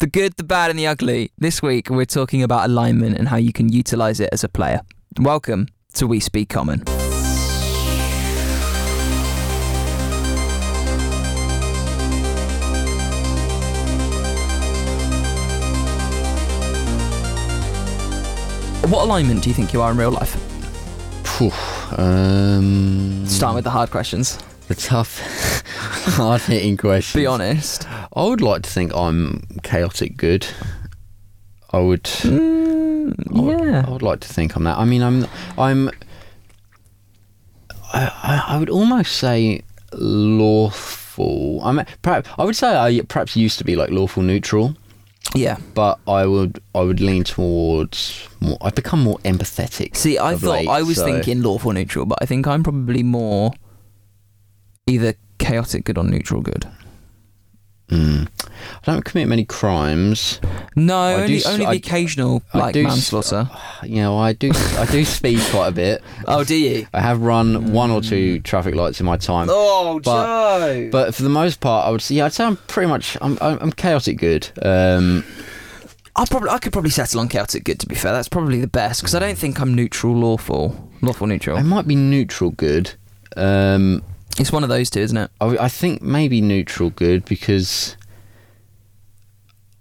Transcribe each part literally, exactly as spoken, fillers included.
The Good, the Bad and the Ugly. This week we're talking about alignment and how you can utilise it as a player. Welcome to We Speak Common. What alignment do you think you are in real life? Um, Start with the hard questions. The tough, hard-hitting questions. Be honest. I would like to think I'm chaotic good. I would. Mm, yeah. I would, I would like to think I'm that. I mean, I'm. I'm. I, I would almost say lawful. I'm. Perhaps I would say I perhaps used to be like lawful neutral. Yeah, but I would I would lean towards more. I've become more empathetic. See, I thought late, I was so. thinking lawful neutral, but I think I'm probably more either chaotic good or neutral good. Mm. I don't commit many crimes. No, I only, do, only I, the occasional I, like I do, manslaughter. You know, I do I do speed quite a bit. Oh, do you? I have run mm. one or two traffic lights in my time. Oh, but, Joe! But for the most part, I would say yeah, I'd say I'm pretty much I'm I'm chaotic good. Um, I probably I could probably settle on chaotic good. To be fair, that's probably the best because I don't think I'm neutral lawful lawful neutral. I might be neutral good. Um, It's one of those two, isn't it? I, I think maybe neutral good because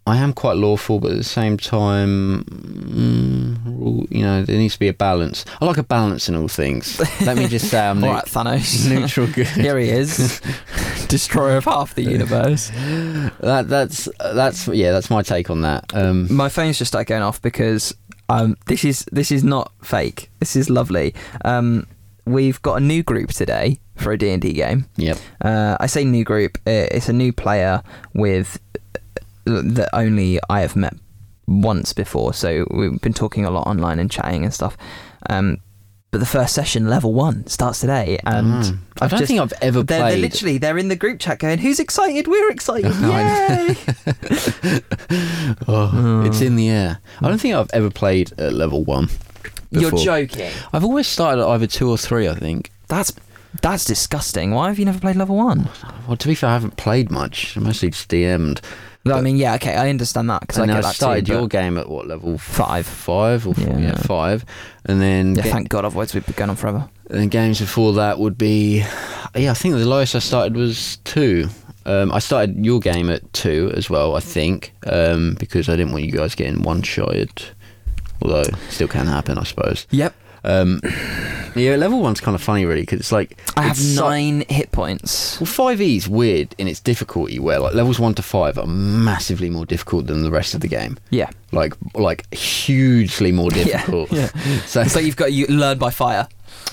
I am quite lawful, but at the same time, mm, you know, there needs to be a balance. I like a balance in all things. Let me just say I'm neutral. All right, Thanos. Neutral good. Here he is. Destroyer of half the universe. that That's, that's yeah, that's my take on that. Um, my phone's just started going off because um, this is this is not fake. This is lovely. Um, we've got a new group today for a D and D game. Yep. Uh, I say new group. It's a new player with that only I have met once before. So we've been talking a lot online and chatting and stuff. Um, but the first session, level one, starts today. And mm. I don't just, think I've ever they're, played. They're literally, they're in the group chat going, "Who's excited? We're excited! Yay!" oh, oh. It's in the air. I don't think I've ever played at level one before. You're joking. I've always started at either two or three. I think that's. That's disgusting. Why have you never played level one? Well, to be fair, I haven't played much. I mostly just D M'd. No, I mean, yeah, okay, I understand that because I, I get that started too, your game at what level? Five, five, or yeah, four, yeah no. five, and then yeah, get, thank God, otherwise we'd be going on forever. And then games before that would be, yeah, I think the lowest I started was two. Um, I started your game at two as well, I think, um, because I didn't want you guys getting one-shotted. Although it still can happen, I suppose. Yep. Um, yeah, level one's kind of funny, really, because it's like I have nine so, hit points. Well, five E is weird in its difficulty, where like levels one to five are massively more difficult than the rest of the game. Yeah, like like hugely more difficult. Yeah, yeah. So it's like you've got you learn by fire.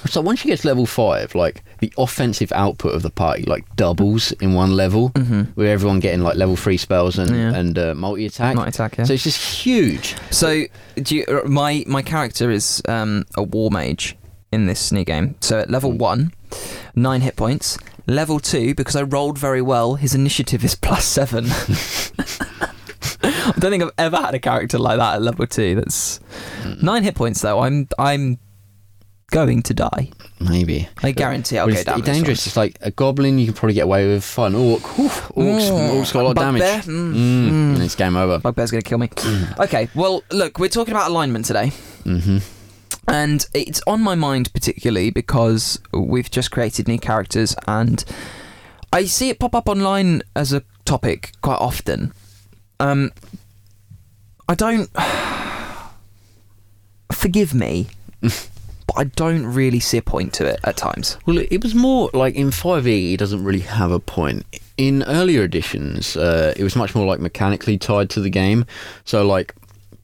So once you get to level five, like the offensive output of the party like doubles in one level, mm-hmm. with everyone getting like level three spells and yeah. and uh, multi attack. Multi attack, yeah. So it's just huge. So do you, my my character is um, a war mage in this new game. So at level one, nine hit points. Level two, because I rolled very well, his initiative is plus seven. I don't think I've ever had a character like that at level two. That's nine hit points though. I'm I'm. going to die. Maybe. I guarantee I'll well, go down. It's dangerous. It's like a goblin you can probably get away with. An orc. Oof, orc's, mm. orc's got a lot Bugbear. of damage. Mm. Mm. Mm. And it's game over. Bugbear's going to kill me. Mm. Okay, well, look, we're talking about alignment today. Mm-hmm. And it's on my mind particularly because we've just created new characters and I see it pop up online as a topic quite often. Um, I don't... Forgive me. But I don't really see a point to it at times. Well, it was more like in five E, it doesn't really have a point. In earlier editions, uh, it was much more like mechanically tied to the game. So, like,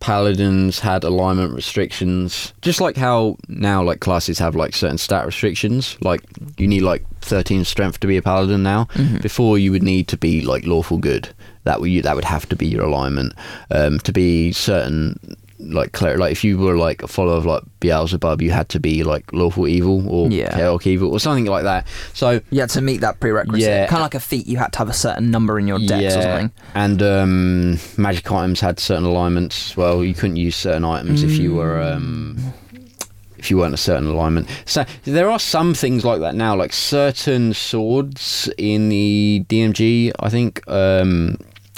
paladins had alignment restrictions, just like how now, like, classes have, like, certain stat restrictions. Like, you need, like, thirteen strength to be a paladin now. Mm-hmm. Before, you would need to be, like, lawful good. That would, that would have to be your alignment. Um, to be certain... Like, clear, like if you were like a follower of like Beelzebub, you had to be like lawful evil or yeah. chaotic evil or something like that. So you had to meet that prerequisite, yeah, kind of like a feat. You had to have a certain number in your dex yeah. or something. And um, magic items had certain alignments as well. You couldn't use certain items mm. if you were um, if you weren't a certain alignment. So there are some things like that now, like certain swords in the D M G. I think um,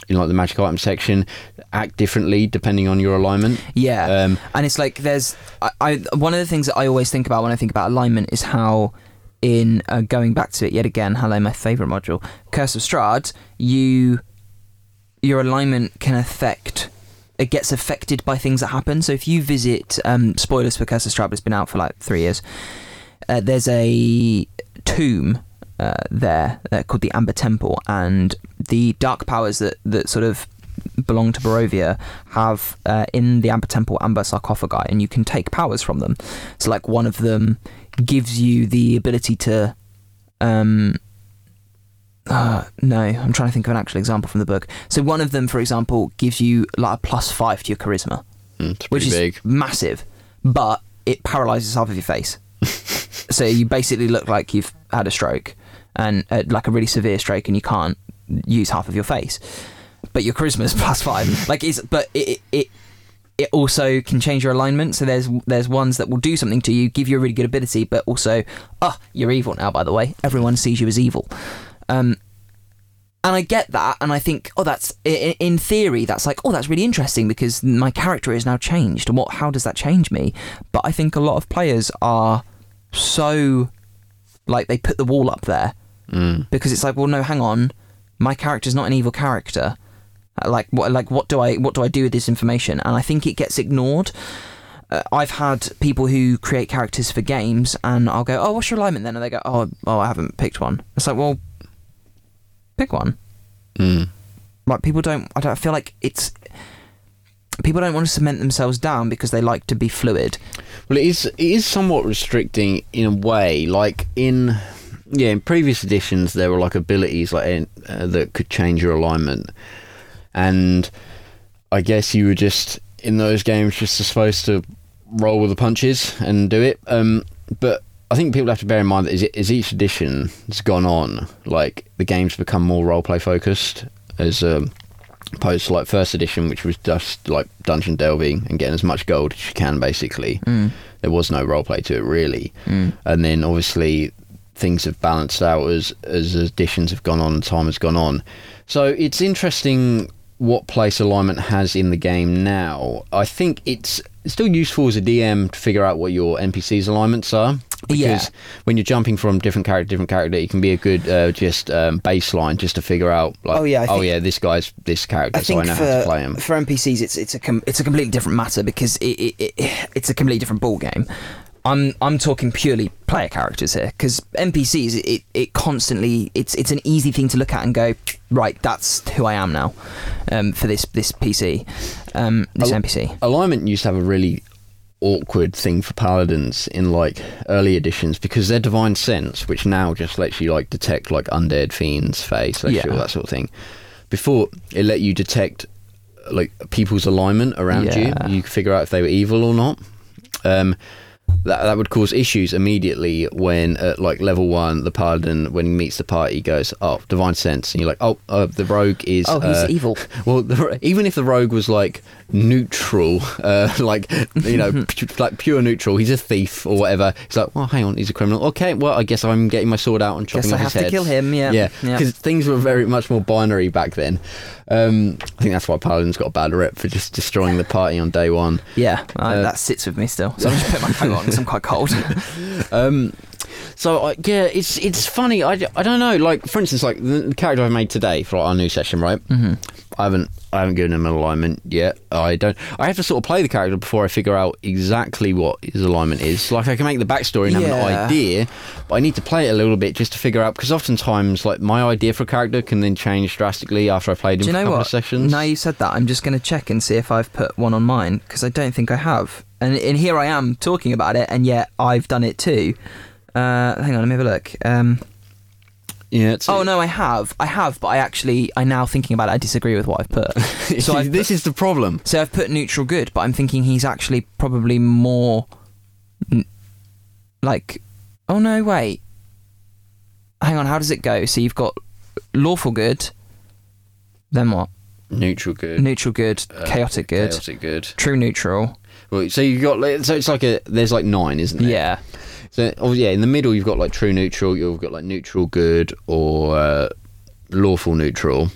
in like the magic item section act differently depending on your alignment. Yeah. Um, and it's like there's... I, I one of the things that I always think about when I think about alignment is how... in uh, going back to it yet again, hello, my favourite module, Curse of Strahd, you, your alignment can affect, it gets affected by things that happen. So if you visit, um, spoilers for Curse of Strahd, it's been out for like three years, uh, there's a tomb uh, there uh, called the Amber Temple, and the dark powers that, that sort of belong to Barovia have uh, in the Amber Temple amber sarcophagi, and you can take powers from them. So like one of them gives you the ability to um uh, no I'm trying to think of an actual example from the book. So one of them, for example, gives you like a plus five to your charisma, mm, which is big. Massive, but it paralyzes half of your face. So you basically look like you've had a stroke, and uh, like a really severe stroke, and you can't use half of your face, but your charisma is plus five. Like it's, but it it it also can change your alignment. So there's there's ones that will do something to you, give you a really good ability, but also, oh, you're evil now, by the way. Everyone sees you as evil. Um, and I get that, and I think, oh, that's, in theory, that's like, oh, that's really interesting because my character is now changed. And what? How does that change me? But I think a lot of players are so, like, they put the wall up there mm. because it's like, well, no, hang on. My character's not an evil character. Like what? Like what do I? What do I do with this information? And I think it gets ignored. Uh, I've had people who create characters for games, and I'll go, "Oh, what's your alignment then?" And they go, "Oh, oh, I haven't picked one." It's like, well, pick one. Mm. Like people don't. I don't I feel like it's. People don't want to cement themselves down because they like to be fluid. Well, it is. It is somewhat restricting in a way. Like in. Yeah, in previous editions, there were like abilities like uh, that could change your alignment. And I guess you were just, in those games, just supposed to roll with the punches and do it. Um, but I think people have to bear in mind that as, as each edition has gone on, like, the game's become more roleplay focused, as um, opposed to, like, first edition, which was just, like, dungeon delving and getting as much gold as you can, basically. Mm. There was no roleplay to it, really. Mm. And then, obviously, things have balanced out as, as editions have gone on and time has gone on. So it's interesting what place alignment has in the game now. I think it's still useful as a D M to figure out what your N P C's alignments are. Because yeah. when you're jumping from different character to different character, it can be a good uh, just um, baseline just to figure out, like, oh, yeah, oh yeah, this guy's this character, I so I know for, how to play him. For N P Cs, it's it's a com- it's a completely different matter because it, it, it it's a completely different ball game. I'm I'm talking purely player characters here, because N P Cs it, it constantly it's it's an easy thing to look at and go, right, that's who I am now, um, for this this P C, um, this Al- N P C. Alignment used to have a really awkward thing for paladins in like early editions because their divine sense, which now just lets you like detect like undead fiends, fae, celestial, yeah. that sort of thing. Before it let you detect like people's alignment around yeah. you. You could figure out if they were evil or not. Um. That that would cause issues immediately when at like level one, the paladin when he meets the party goes, oh, divine sense, and you're like, oh, uh, the rogue is oh he's uh, evil. Well, the, even if the rogue was like neutral, uh, like you know, p- like pure neutral, he's a thief or whatever. It's like, well, hang on, he's a criminal. Okay, well, I guess I'm getting my sword out and chopping guess off I his head. I have to kill him. Yeah, yeah, because yeah. things were very much more binary back then. Um, I think that's why paladins got a bad rep for just destroying the party on day one. Yeah, uh, that sits with me still. So I'm just putting my coat on. I'm quite cold. um, so I, yeah, it's it's funny. I, I don't know. Like for instance, like the, the character I made today for like, our new session, right? Mm-hmm. I haven't I haven't given him an alignment yet. I don't. I have to sort of play the character before I figure out exactly what his alignment is. Like I can make the backstory and yeah. have an idea, but I need to play it a little bit just to figure out because oftentimes like my idea for a character can then change drastically after I played him Do you for know a couple what? of sessions. Now you said that, I'm just going to check and see if I've put one on mine because I don't think I have. And, and here I am talking about it, and yet I've done it too. Uh, hang on, let me have a look. Um, yeah. It's oh, it. no, I have. I have, but I actually, I now thinking about it, I disagree with what I've put. So I've This put, is the problem. So I've put neutral good, but I'm thinking he's actually probably more, n- like, oh, no, wait. Hang on, how does it go? So you've got lawful good, then what? Neutral good. Neutral good, uh, chaotic good. Chaotic good. True neutral. So you got so it's like a there's like nine, isn't it? Yeah. So oh yeah, in the middle you've got like true neutral, you've got like neutral good or uh, lawful neutral,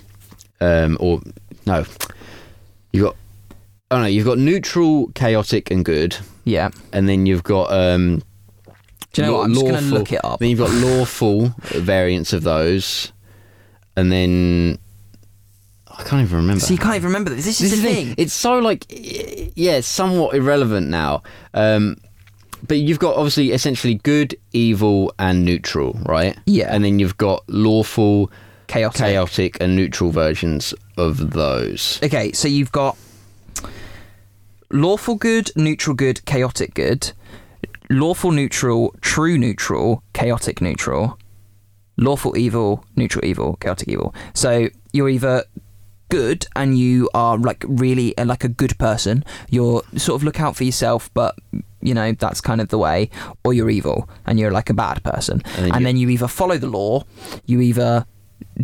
um, or no, You've got, oh no, you've got neutral, chaotic, and good. Yeah. And then you've got. Um, Do you know what? I'm lawful, just going to look it up. Then you've got lawful variants of those, and then. I can't even remember. So you can't even remember this. This is this the thing. thing. It's so like, yeah, it's somewhat irrelevant now. Um, but you've got obviously essentially good, evil, and neutral, right? Yeah. And then you've got lawful, chaotic, chaotic and neutral versions of those. Okay, so you've got lawful good, neutral good, chaotic good, lawful neutral, true neutral, chaotic neutral, lawful evil, neutral evil, chaotic evil. So you're either good and you are like really uh, like a good person, you're sort of look out for yourself, but you know that's kind of the way, or you're evil and you're like a bad person, and then, and you, then you either follow the law, you either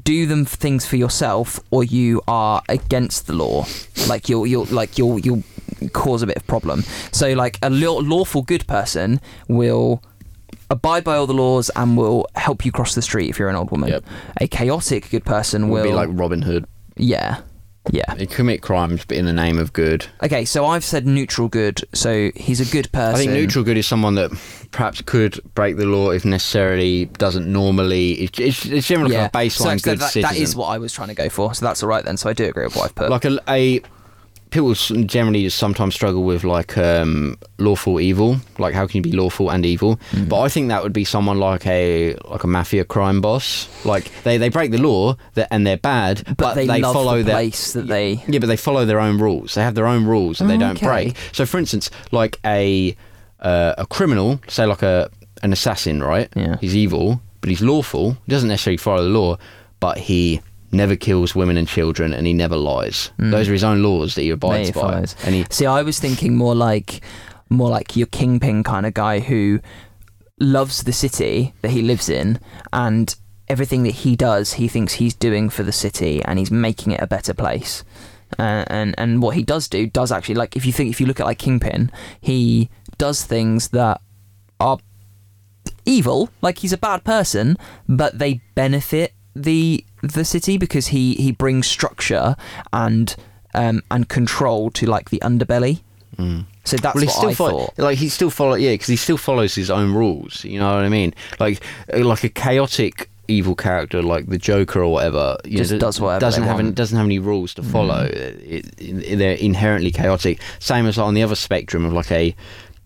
do them things for yourself, or you are against the law, like you'll you'll like you'll you'll cause a bit of problem. So like a lawful good person will abide by all the laws and will help you cross the street if you're an old woman. Yep. A chaotic good person will, will be like Robin Hood. Yeah, yeah. They commit crimes, but in the name of good. Okay, so I've said neutral good, so he's a good person. I think neutral good is someone that perhaps could break the law if necessarily, doesn't normally... It's, it's generally yeah. kind of baseline so, good so that, citizen. That is what I was trying to go for, so that's all right then, so I do agree with what I've put. Like a... a people generally sometimes struggle with like um, lawful evil, like how can you be lawful and evil? Mm-hmm. But I think that would be someone like a like a mafia crime boss. Like they, they break the law and they're bad, but, but they, they love follow the their place that they yeah, but they follow their own rules. They have their own rules that oh, they don't okay. break. So, for instance, like a uh, a criminal, say like a an assassin, right? Yeah, he's evil, but he's lawful. He doesn't necessarily follow the law, but he never kills women and children, and he never lies. Mm. Those are his own laws that he abides he by. And he- See, I was thinking more like, more like your kingpin kind of guy who loves the city that he lives in, and everything that he does, he thinks he's doing for the city, and he's making it a better place. Uh, and and what he does do does actually, like if you think if you look at like Kingpin, he does things that are evil, like he's a bad person, but they benefit the the city because he he brings structure and um and control to like the underbelly. Mm. So that's well, what still I fo- thought like he still follow yeah because he still follows his own rules, you know what I mean? Like like a chaotic evil character like the Joker or whatever, you just know, does whatever doesn't have any, doesn't have any rules to follow. Mm. it, it, they're inherently chaotic, same as like on the other spectrum of like a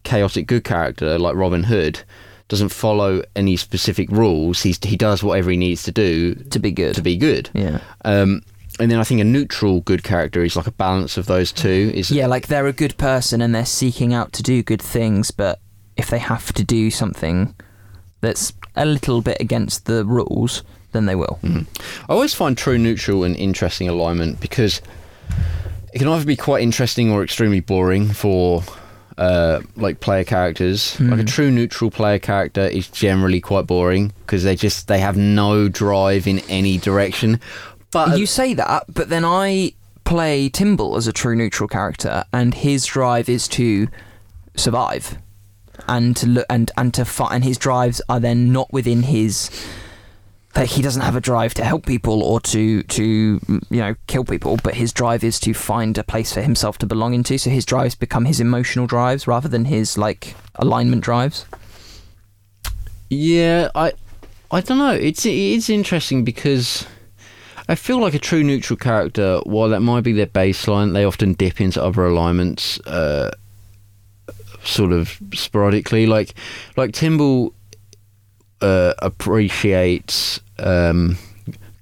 chaotic good character like Robin Hood doesn't follow any specific rules. He's, he does whatever he needs to do to be good. To be good. Yeah. Um, and then I think a neutral good character is like a balance of those two. Is yeah, like they're a good person and they're seeking out to do good things, but if they have to do something that's a little bit against the rules, then they will. Mm-hmm. I always find true neutral an interesting alignment because it can either be quite interesting or extremely boring for... Uh, like player characters. Mm. Like a true neutral player character is generally quite boring because they just they have no drive in any direction. But you say that, but then I play Timble as a true neutral character, and his drive is to survive and to look and and to fight. And his drives are then not within his. Like he doesn't have a drive to help people or to, to you know, kill people, but his drive is to find a place for himself to belong into. So his drives become his emotional drives rather than his like alignment drives. Yeah, I, I don't know. It's it's interesting because I feel like a true neutral character, while that might be their baseline, they often dip into other alignments, uh, sort of sporadically. Like like Timble uh, appreciates. Um,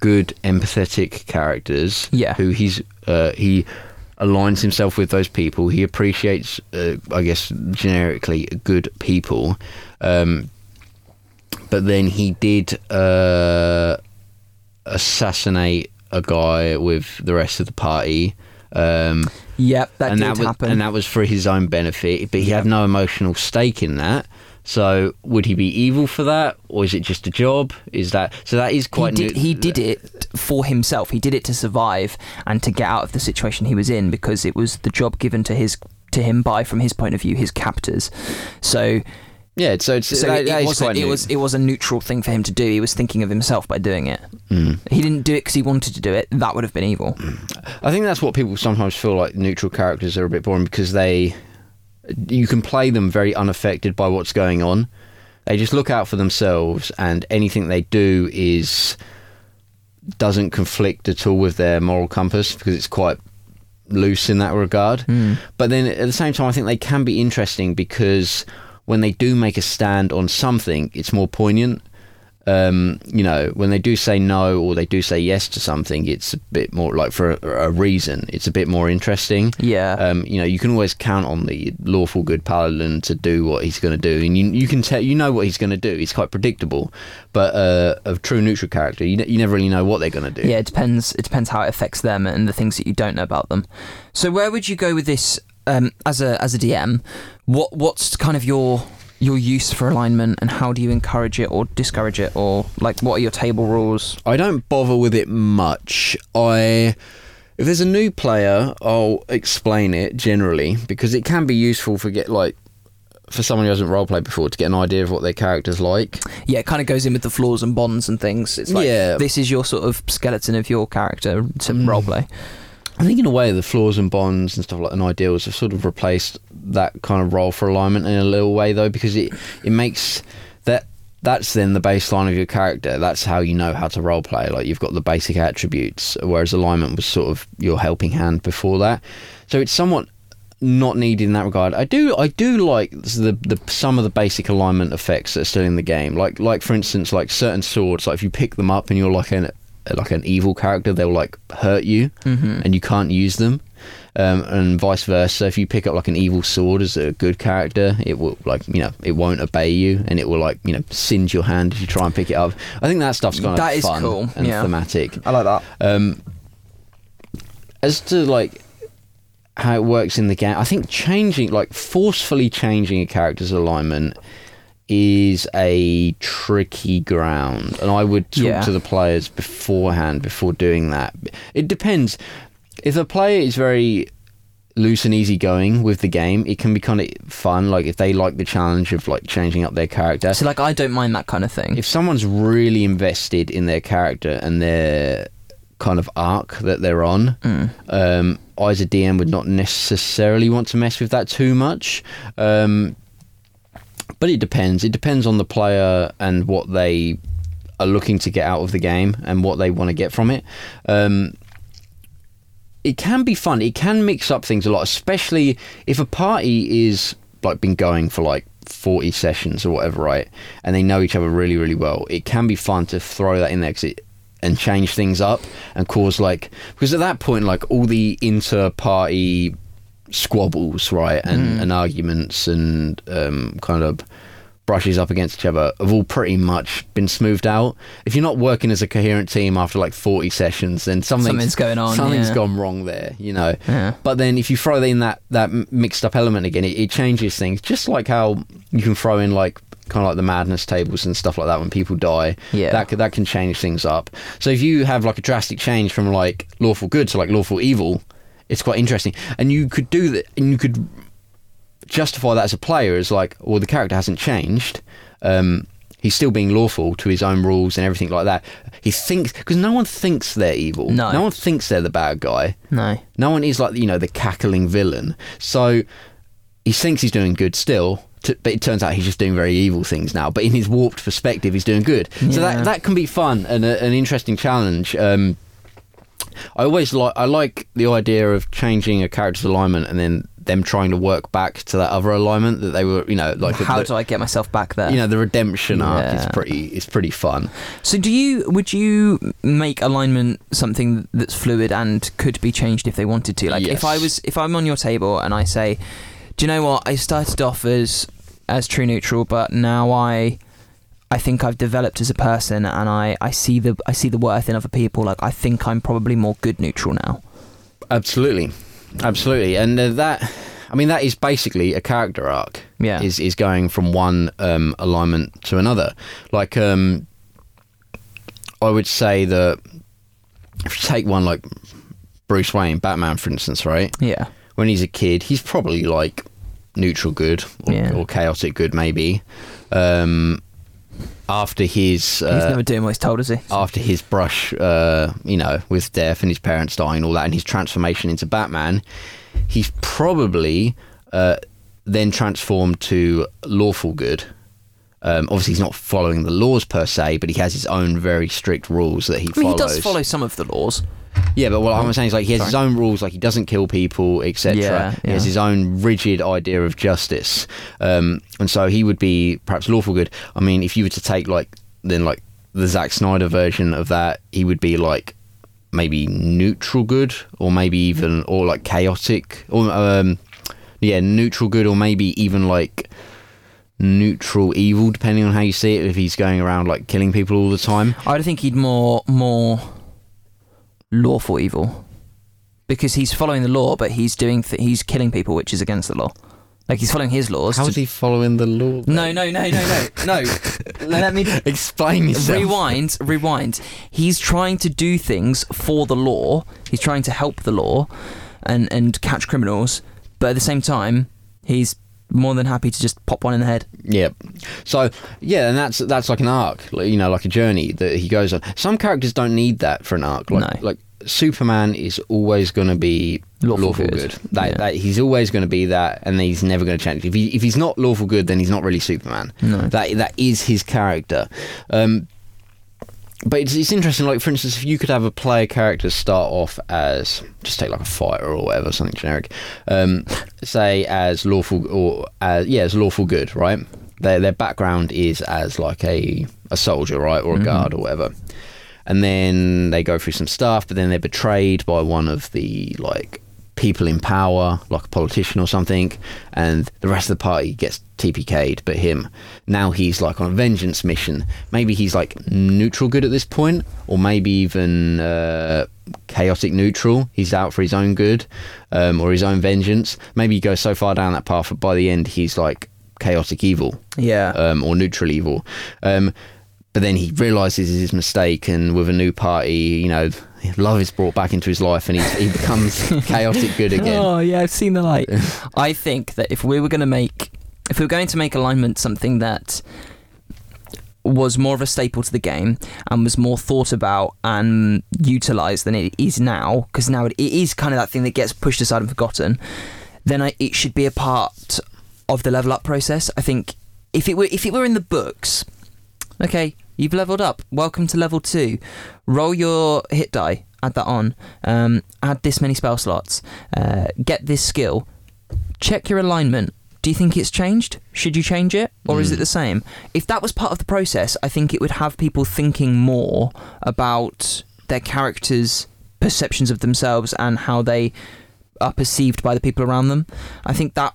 good empathetic characters. Yeah. Who he's uh, he aligns himself with those people. He appreciates, uh, I guess, generically good people. Um, but then he did uh, assassinate a guy with the rest of the party. Um, yep, that and did that was, happen, and that was for his own benefit. But he yep. had no emotional stake in that. So would he be evil for that, or is it just a job? Is that so? That is quite. He did, new- he did it for himself. He did it to survive and to get out of the situation he was in because it was the job given to his to him by, from his point of view, his captors. So Yeah, so it's so that, it, it, wasn't, it was it was a neutral thing for him to do. He was thinking of himself by doing it. Mm. He didn't do it because he wanted to do it. That would have been evil. I think that's what people sometimes feel like neutral characters are a bit boring because they, you can play them very unaffected by what's going on. They just look out for themselves, and anything they do is doesn't conflict at all with their moral compass because it's quite loose in that regard. Mm. But then at the same time, I think they can be interesting because when they do make a stand on something, it's more poignant. Um, you know, when they do say no or they do say yes to something, it's a bit more like for a, a reason. It's a bit more interesting. Yeah. Um, you know, you can always count on the lawful good paladin to do what he's going to do, and you you can tell you know what he's going to do. It's quite predictable. But uh, a true neutral character, you, n- you never really know what they're going to do. Yeah, it depends. It depends how it affects them and the things that you don't know about them. So where would you go with this? Um, as a as a D M, what what's kind of your your use for alignment, and how do you encourage it or discourage it, or like what are your table rules? I don't bother with it much. I if there's a new player, I'll explain it generally because it can be useful for get like for someone who hasn't roleplayed before to get an idea of what their character's like. Yeah, it kind of goes in with the flaws and bonds and things. It's like yeah. This is your sort of skeleton of your character to mm. roleplay. I think in a way the flaws and bonds and stuff like and ideals have sort of replaced that kind of role for alignment in a little way though, because it, it makes that that's then the baseline of your character. That's how you know how to role play. Like you've got the basic attributes, whereas alignment was sort of your helping hand before that. So it's somewhat not needed in that regard. I do I do like the, the some of the basic alignment effects that are still in the game. Like like for instance, like certain swords, like if you pick them up and you're like an like an evil character, they'll like hurt you mm-hmm. and you can't use them, um, and vice versa. If you pick up like an evil sword as a good character, it will like, you know, it won't obey you and it will like, you know, singe your hand if you try and pick it up. I think that stuff's kind that of fun cool. and yeah. thematic. I like that. Um, as to like how it works in the game, I think changing like forcefully changing a character's alignment is a tricky ground, and I would talk yeah. to the players beforehand before doing that. It depends. If a player is very loose and easygoing with the game, it can be kind of fun. Like if they like the challenge of like changing up their character, so like I don't mind that kind of thing. If someone's really invested in their character and their kind of arc that they're on, mm. um, I as a D M would not necessarily want to mess with that too much. Um, But it depends. It depends on the player and what they are looking to get out of the game and what they want to get from it. Um, it can be fun. It can mix up things a lot, especially if a party is like been going for like forty sessions or whatever, right? And they know each other really, really well. It can be fun to throw that in there 'cause it, and change things up and cause like... Because at that point, like all the inter-party squabbles, right, and, mm. and arguments and um, kind of brushes up against each other have all pretty much been smoothed out. If you're not working as a coherent team after like forty sessions, then something's, something's going on. Something's yeah. gone wrong there, you know. Yeah. But then if you throw in that, that mixed up element again, it, it changes things. Just like how you can throw in like kind of like the madness tables and stuff like that when people die. Yeah. That, that can change things up. So if you have like a drastic change from like lawful good to like lawful evil, it's quite interesting, and you could do that, and you could justify that as a player as like, well, the character hasn't changed. Um, he's still being lawful to his own rules and everything like that. He thinks because no one thinks they're evil. No, no one thinks they're the bad guy. No, no one is like you know the cackling villain. So he thinks he's doing good still, to, but it turns out he's just doing very evil things now. But in his warped perspective, he's doing good. Yeah. So that that can be fun and a, an interesting challenge. Um, I always like I like the idea of changing a character's alignment and then them trying to work back to that other alignment that they were, you know, like how the, do I get myself back there? You know, the redemption yeah. arc is pretty is pretty fun. So, do you would you make alignment something that's fluid and could be changed if they wanted to? Like, yes. if I was if I'm on your table and I say, do you know what? I started off as as true neutral, but now I. I think I've developed as a person, and I, I see the I see the worth in other people. Like I think I'm probably more good neutral now. Absolutely, absolutely, and uh, that I mean that is basically a character arc. Yeah, is is going from one um, alignment to another. Like um, I would say that if you take one like Bruce Wayne, Batman, for instance, right? Yeah. When he's a kid, he's probably like neutral good or, yeah. or chaotic good maybe. Um, after his uh, he's never doing what he's told, is he? After his brush, uh, you know, with death and his parents dying and all that, and his transformation into Batman, he's probably uh, then transformed to lawful good. Um, obviously, he's not following the laws per se, but he has his own very strict rules that he I mean, follows. He does follow some of the laws. Yeah, but what I'm saying is, like, he has Sorry. his own rules, like he doesn't kill people, et cetera. Yeah, he yeah. has his own rigid idea of justice, um, and so he would be perhaps lawful good. I mean, if you were to take like then like the Zack Snyder version of that, he would be like maybe neutral good, or maybe even or like chaotic, or um, yeah, neutral good, or maybe even like neutral evil, depending on how you see it. If he's going around like killing people all the time, I think he'd more more. lawful evil, because he's following the law, but he's doing th- he's killing people, which is against the law. Like, he's following his laws. How is he following the law? No, no, no, no, no, no. Let me explain yourself. Rewind, rewind. He's trying to do things for the law. He's trying to help the law, and and catch criminals. But at the same time, he's more than happy to just pop one in the head. Yeah. So yeah, and that's that's like an arc, you know, like a journey that he goes on. Some characters don't need that for an arc. Like, no. like Superman is always going to be lawful, lawful good. good. That, yeah. that he's always going to be that, and he's never going to change. If he if he's not lawful good, then he's not really Superman. No. That that is his character. Um, but it's it's interesting. Like, for instance, if you could have a player character start off as, just take like a fighter or whatever, something generic, um, say as lawful or as, yeah, as lawful good, right? Their their background is as like a a soldier, right, or a mm-hmm. guard or whatever, and then they go through some stuff, but then they're betrayed by one of the like people in power, like a politician or something, and the rest of the party gets T P K'd but him. Now he's like on a vengeance mission. Maybe he's like neutral good at this point, or maybe even uh, chaotic neutral. He's out for his own good, um, or his own vengeance. Maybe he goes so far down that path that by the end he's like chaotic evil, yeah, um, or neutral evil. Um, but then he realises his mistake, and with a new party, you know, love is brought back into his life, and he, he becomes chaotic good again. Oh yeah, I've seen the light. I think that if we were going to make, if we were going to make alignment something that was more of a staple to the game and was more thought about and utilised than it is now, because now it is kind of that thing that gets pushed aside and forgotten, then I, it should be a part of the level up process. I think if it were if it were in the books, okay, you've leveled up. Welcome to level two. Roll your hit die. Add that on. Um, add this many spell slots. Uh, get this skill. Check your alignment. Do you think it's changed? Should you change it? Or mm. is it the same? If that was part of the process, I think it would have people thinking more about their characters' perceptions of themselves and how they are perceived by the people around them. I think that.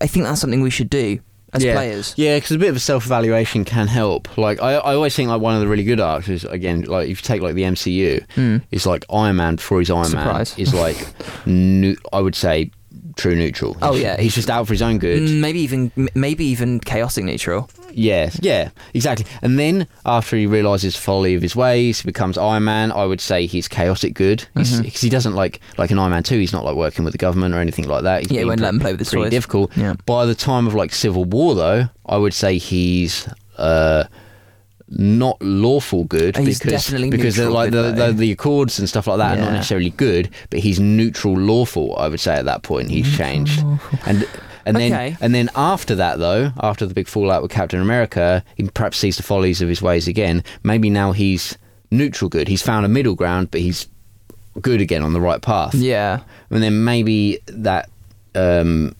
I think that's something we should do. As yeah. players. Yeah, because a bit of a self-evaluation can help. Like, I, I always think, like, one of the really good arcs is, again, like, if you take, like, the M C U, mm. it's, like, Iron Man, before he's Iron Surprise. Man, is, like, new, I would say, true neutral. Oh, he's, yeah. He's just out for his own good. Maybe even maybe even chaotic neutral. Yeah, yeah, exactly. And then, after he realises folly of his ways, he becomes Iron Man, I would say he's chaotic good. Because mm-hmm. he doesn't, like, like in Iron Man two, he's not, like, working with the government or anything like that. He's yeah, he won't let him play with his toys. Pretty difficult. Yeah. By the time of, like, Civil War, though, I would say he's... Uh, not lawful good, he's because because they're like the, the the Accords and stuff like that yeah. are not necessarily good, but he's neutral lawful, I would say. At that point he's neutral changed lawful. and and okay. then and then after that, though, after the big fallout with Captain America, he perhaps sees the follies of his ways again. Maybe now he's neutral good, he's found a middle ground, but he's good again, on the right path. Yeah. And then maybe that um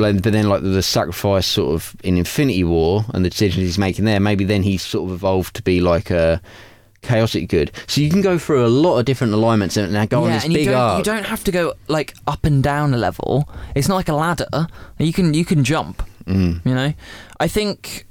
but then, like, the sacrifice sort of in Infinity War and the decisions he's making there, maybe then he's sort of evolved to be like a chaotic good. So you can go through a lot of different alignments and, and go yeah, on this and big arc. You don't have to go like up and down a level. It's not like a ladder. You can you can jump. Mm. You know, I think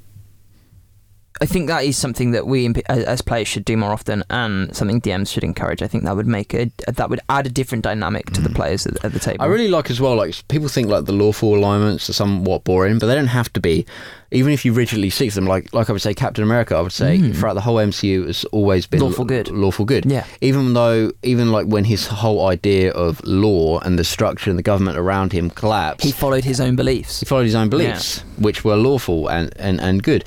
I think that is something that we as players should do more often, and something D Ms should encourage. I think that would make it, that would add a different dynamic to mm. the players at, at the table. I really like as well, like, people think like the lawful alignments are somewhat boring, but they don't have to be. Even if you rigidly seek them, like like I would say, Captain America, I would say mm. throughout the whole M C U has always been lawful good. Lawful good. Yeah. Even though, even like when his whole idea of law and the structure and the government around him collapsed, he followed his own beliefs. He followed his own beliefs, yeah. which were lawful and, and, and good.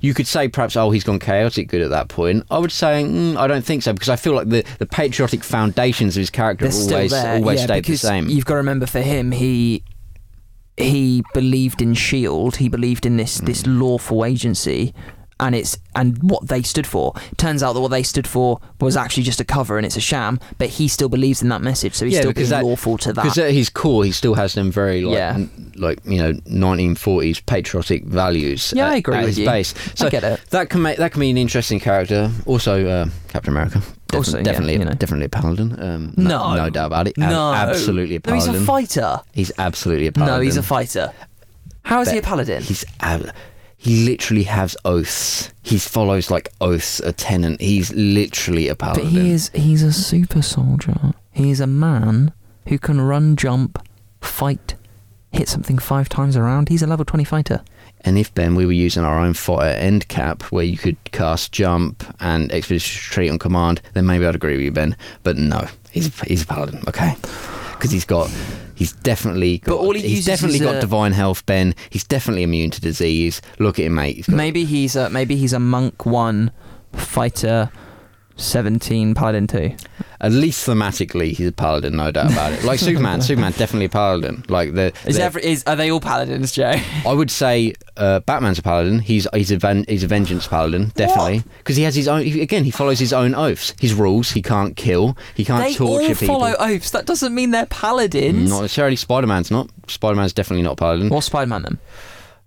You could say perhaps, oh, he's gone chaotic good at that point. I would say mm, I don't think so, because I feel like the, the patriotic foundations of his character have always always yeah, stayed the same. You've got to remember, for him, he. He believed in S H I E L D. He believed in this, mm. this lawful agency, and it's and what they stood for. Turns out that what they stood for was actually just a cover, and it's a sham. But he still believes in that message, so he's yeah, still being that, lawful to that. Because at his core, he still has them very like yeah. n- like you know nineteen forties patriotic values. Yeah, at, I agree at with his you. Base. So I get it. That can make that can be an interesting character. Also, uh, Captain America. Defin- also, definitely, yeah, you know. definitely a paladin. Um, no, no, no doubt about it. Ab- no, absolutely a paladin. No, he's a fighter. He's absolutely a paladin. No, he's a fighter. How is but he a paladin? He's ab- he literally has oaths. He follows like oaths, a tenant. He's literally a paladin. But he is—he's a super soldier. He is a man who can run, jump, fight, hit something five times around. He's a level twenty fighter. And if, Ben, we were using our own fighter end cap where you could cast jump and expedition retreat on command, then maybe I'd agree with you, Ben. But no, he's he's a paladin, okay? Because he's got, he's definitely got, but all he he's definitely got a, divine health, Ben. He's definitely immune to disease. Look at him, mate. He's got, maybe he's a maybe he's a monk one, fighter seventeen, paladin two. At least thematically, he's a paladin, no doubt about it. Like Superman, Superman definitely a paladin. Like the is the, every is are they all paladins, Joe? I would say uh, Batman's a paladin. He's he's a ven- he's a vengeance paladin, definitely, because he has his own. He, again, he follows his own oaths, his rules. He can't kill. He can't they torture people. They all follow people. Oaths. That doesn't mean they're paladins. Not necessarily. Spider-Man's not. Spider-Man's definitely not a paladin. What's Spider-Man then?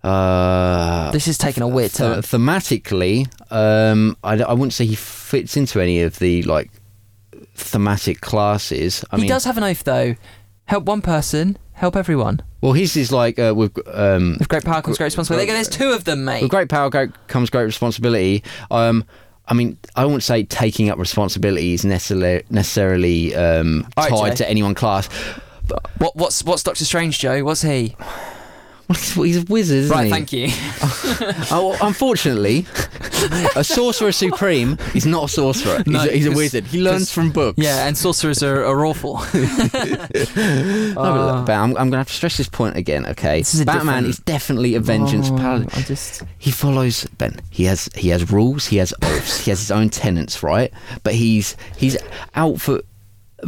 Uh, this is taking a weird th- turn. Thematically, um, I, I wouldn't say he fits into any of the like thematic classes. I he mean, does have an oath though. Help one person, help everyone. Well, his is like uh, with um, with great power comes great responsibility. Great, There's two of them, mate. With great power comes great responsibility. Um, I mean, I wouldn't say taking up responsibility is necessarily necessarily um, tied right, to any one class. But what what's what's Doctor Strange, Joe? What's he? Well, he's a wizard, isn't right, he? Right, thank you. Oh, unfortunately, a sorcerer supreme is not a sorcerer. No, he's, a, he's a wizard. He learns from books. Yeah, and sorcerers are, are awful. no, uh, but I'm, I'm going to have to stress this point again, okay? Is Batman different... is definitely a vengeance oh, paladin. I just... He follows... Ben, he has he has rules, he has oaths, he has his own tenets, right? But he's he's out for...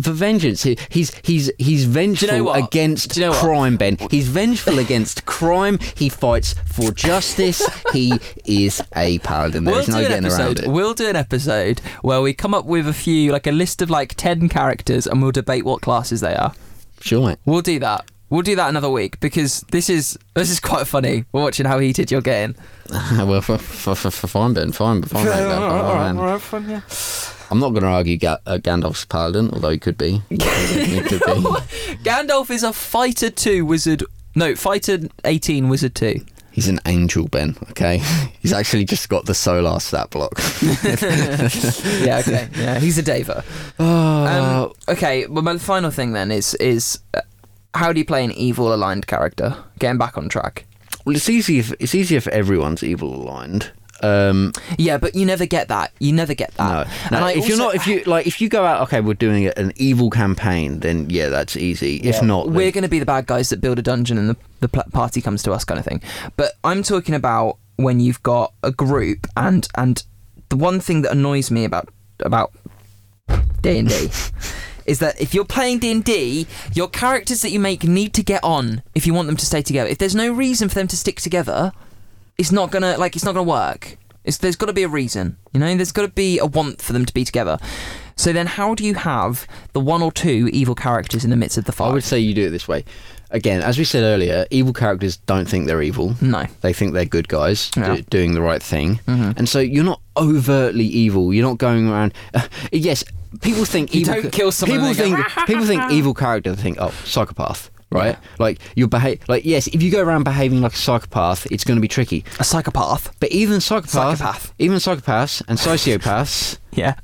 For vengeance, he, he's he's he's vengeful you know against you know crime, Ben. He's vengeful against crime. He fights for justice. He is a paladin. We'll There's no getting episode, around it. We'll do an episode where we come up with a few, like a list of like ten characters, and we'll debate what classes they are. Sure, mate. We'll do that. We'll do that another week, because this is this is quite funny. We're watching how heated you're getting. Well, for, for, for, for fine, Ben. Fine, fine, mate. Ben. All right, all right, fine, yeah. I'm not going to argue Ga- uh, Gandalf's paladin, although he could be. He could be. Gandalf is a fighter two wizard. No, fighter eighteen wizard two. He's an angel, Ben, okay? He's actually just got the solar stat block. Yeah, okay. Yeah, he's a Deva. Oh. Um, okay, well, my final thing then is, is uh, how do you play an evil-aligned character? Getting back on track. Well, it's easier if, it's easier if everyone's evil-aligned. Um, yeah, but you never get that. You never get that. No. Now, and if also, you're not, if you like, if you go out, okay, we're doing an evil campaign, then yeah, that's easy. Yeah. If not, then... we're going to be the bad guys that build a dungeon and the the party comes to us, kind of thing. But I'm talking about when you've got a group, and and the one thing that annoys me about about D and D is that if you're playing D and D, your characters that you make need to get on if you want them to stay together. If there's no reason for them to stick together, It's not gonna like. It's not gonna work. It's, there's got to be a reason, you know. There's got to be a want for them to be together. So then, how do you have the one or two evil characters in the midst of the fight? I would say you do it this way. Again, as we said earlier, evil characters don't think they're evil. No, they think they're good guys yeah. do, doing the right thing. Mm-hmm. And so you're not overtly evil. You're not going around. Uh, yes, people think evil. You don't kill someone. People think. Go, people think evil character. Think oh, psychopath. right? Yeah. Like you behave like yes, if you go around behaving like a psychopath, it's going to be tricky. A psychopath, but even psychopaths, psychopath. even psychopaths and sociopaths, yeah,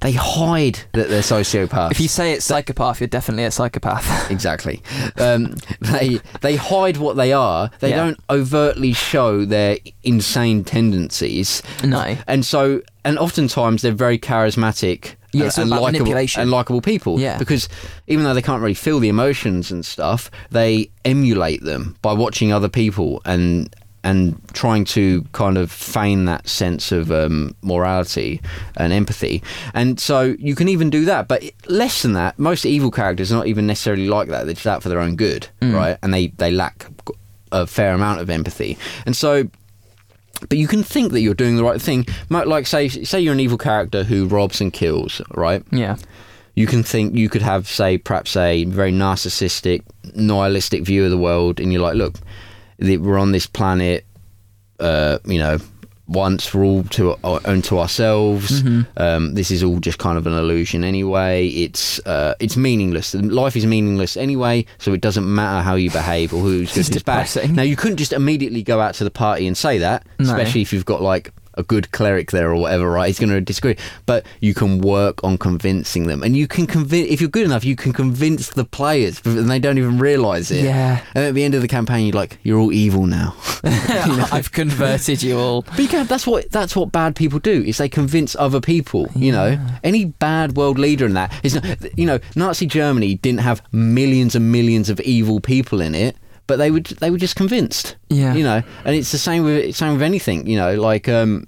they hide that they're sociopaths. If you say it's psychopath, you're definitely a psychopath. Exactly. Um, they they hide what they are. They yeah. don't overtly show their insane tendencies. No, and so and oftentimes they're very charismatic. Yeah, it's and, and likeable people. Yeah. Because even though they can't really feel the emotions and stuff, they emulate them by watching other people and and trying to kind of feign that sense of um, morality and empathy. And so you can even do that. But less than that, most evil characters are not even necessarily like that. They're just out for their own good, mm. right? And they, they lack a fair amount of empathy. And so... But you can think that you're doing the right thing. Like, say say you're an evil character who robs and kills, right? Yeah. You can think, you could have, say, perhaps a very narcissistic, nihilistic view of the world, and you're like, look, we're on this planet, uh, you know, once we're all to, uh, own to ourselves. Mm-hmm. Um, this is all just kind of an illusion anyway. It's uh, it's meaningless. Life is meaningless anyway, so it doesn't matter how you behave or who's good or bad. Now, you couldn't just immediately go out to the party and say that, no. especially if you've got like a good cleric there or whatever, right? He's going to disagree. But you can work on convincing them. And you can convince, if you're good enough, you can convince the players and they don't even realise it. Yeah. And at the end of the campaign, you're like, you're all evil now. You know? I've converted you all. But you can, that's what that's what bad people do, is they convince other people, you yeah. know? Any bad world leader in that is, not, you know, Nazi Germany didn't have millions and millions of evil people in it. But they would, they were just convinced, yeah. you know. And it's the same with same with anything, you know. Like um,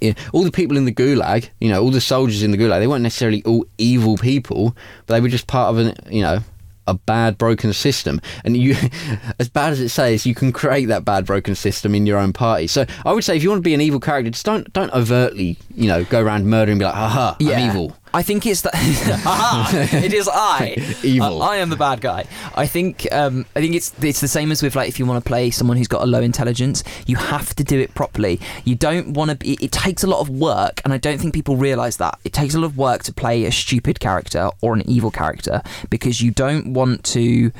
yeah, all the people in the Gulag, you know, all the soldiers in the Gulag, they weren't necessarily all evil people, but they were just part of an, you know, a bad broken system. And you, as bad as it says, you can create that bad broken system in your own party. So I would say, if you want to be an evil character, just don't don't overtly, you know, go around murdering and be like, haha, yeah. I'm evil. I think it's that. Haha! It is I. Evil. Uh, I am the bad guy. I think. Um, I think it's it's the same as with, like, if you want to play someone who's got a low intelligence, you have to do it properly. You don't want to be. It takes a lot of work, and I don't think people realise that it takes a lot of work to play a stupid character or an evil character, because you don't want to. You,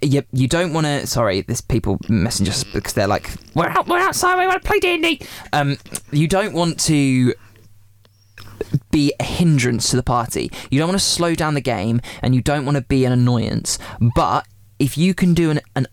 you, you don't want to... Sorry, there's people messaging us because they're like, we're out, we're outside, we want to play D and D. Um, you don't want to be a hindrance to the party. You don't want to slow down the game, and you don't want to be an annoyance. But if you can do an, an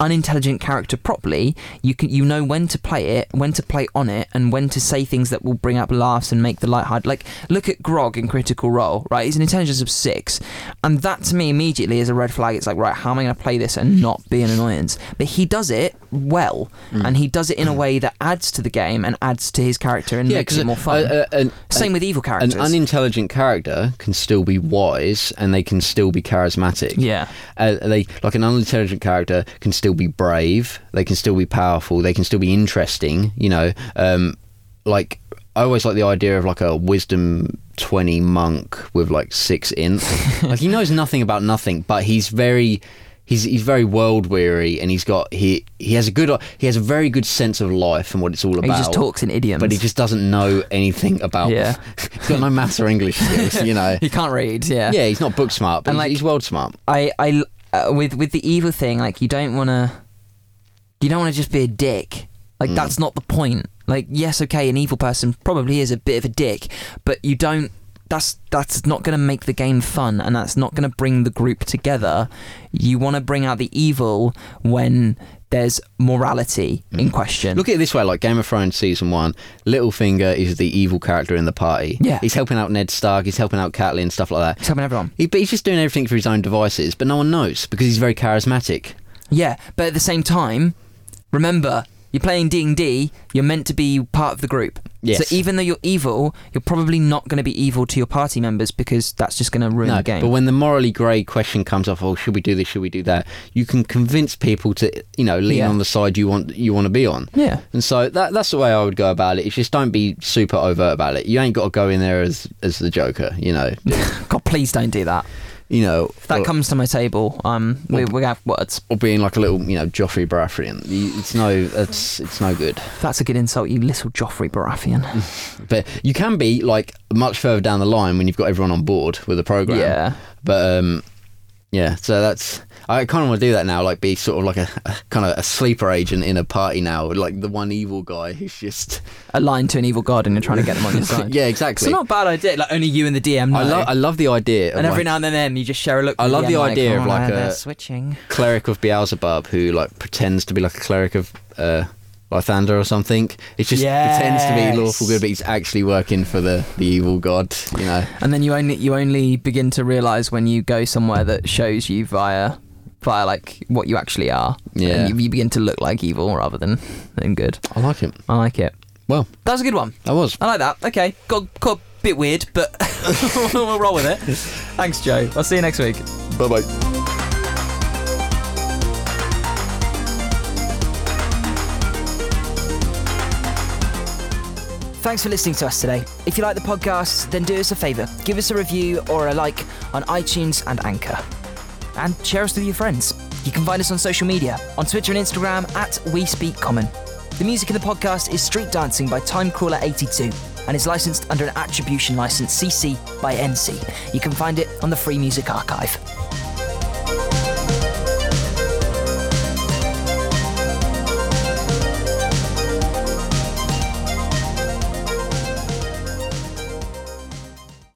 unintelligent character properly, you can you know when to play it, when to play on it, and when to say things that will bring up laughs and make the lighthearted. Like, look at Grog in Critical Role, right? He's an intelligence of six, and that to me immediately is a red flag. It's like, right, how am I going to play this and not be an annoyance? But he does it well, mm. and he does it in a way that adds to the game and adds to his character and yeah, makes it more fun. Uh, uh, an, Same an, with evil characters. An unintelligent character can still be wise, and they can still be charismatic. Yeah, uh, they like an unintelligent character can still. Still be brave, they can still be powerful, they can still be interesting, you know. Um like, I always like the idea of like a wisdom twenty monk with like six int. Like, he knows nothing about nothing, but he's very he's he's very world weary, and he's got he he has a good he has a very good sense of life and what it's all about. He just talks in idioms, but he just doesn't know anything about yeah he's got no maths or English skills, you know. He can't read. Yeah yeah he's not book smart, but and he's, like, he's world smart. I I Uh, with with the evil thing, like, you don't want to, you don't want to just be a dick. Like, mm. that's not the point. Like, yes, okay, an evil person probably is a bit of a dick, but you don't. That's that's not going to make the game fun, and that's not going to bring the group together. You want to bring out the evil when there's morality mm. in question. Look at it this way, like Game of Thrones season one, Littlefinger is the evil character in the party. Yeah, he's helping out Ned Stark, he's helping out Catelyn, stuff like that. He's helping everyone. He, but he's just doing everything for his own devices, but no one knows because he's very charismatic. Yeah, but at the same time, remember, you're playing D and D, you're meant to be part of the group. Yes. So even though you're evil, you're probably not going to be evil to your party members, because that's just going to ruin no, the game. But when the morally grey question comes up, oh, should we do this, should we do that? You can convince people to, you know, lean yeah. on the side you want you want to be on. Yeah. And so that that's the way I would go about it. It's just, don't be super overt about it. You ain't got to go in there as, as the Joker, you know. God, please don't do that. You know, if that or, comes to my table, um, we we have words. Or being like a little, you know, Joffrey Baratheon. It's no, it's it's no good. That's a good insult, you little Joffrey Baratheon. But you can be like much further down the line when you've got everyone on board with the program. Yeah. But um, Yeah, so that's... I kind of want to do that now, like be sort of like a, a kind of a sleeper agent in a party now, like the one evil guy who's just aligned to an evil god and you're trying to get them on your side. Yeah, exactly. It's not a bad idea. Like only you and the D M know. I love, I love the idea. Of and every like, now and then you just share a look. I love the, the idea like, oh, of like a switching cleric of Beelzebub who like pretends to be like a cleric of uh, Lathander or something. It just yes. pretends to be lawful good, but he's actually working for the, the evil god. You know. And then you only you only begin to realise when you go somewhere that shows you via. Via like what you actually are. Yeah. And you, you begin to look like evil rather than, than good. I like it. I like it. Well. That was a good one. That was. I like that. Okay. Got, got a bit weird, but we'll roll with it. Thanks, Joe. I'll see you next week. Bye-bye. Thanks for listening to us today. If you like the podcast, then do us a favour. Give us a review or a like on iTunes and Anchor. And share us with your friends. You can find us on social media, on Twitter and Instagram at We Speak Common. The music in the podcast is Street Dancing by Timecrawler eighty-two and is licensed under an attribution license C C by N C. You can find it on the Free Music Archive.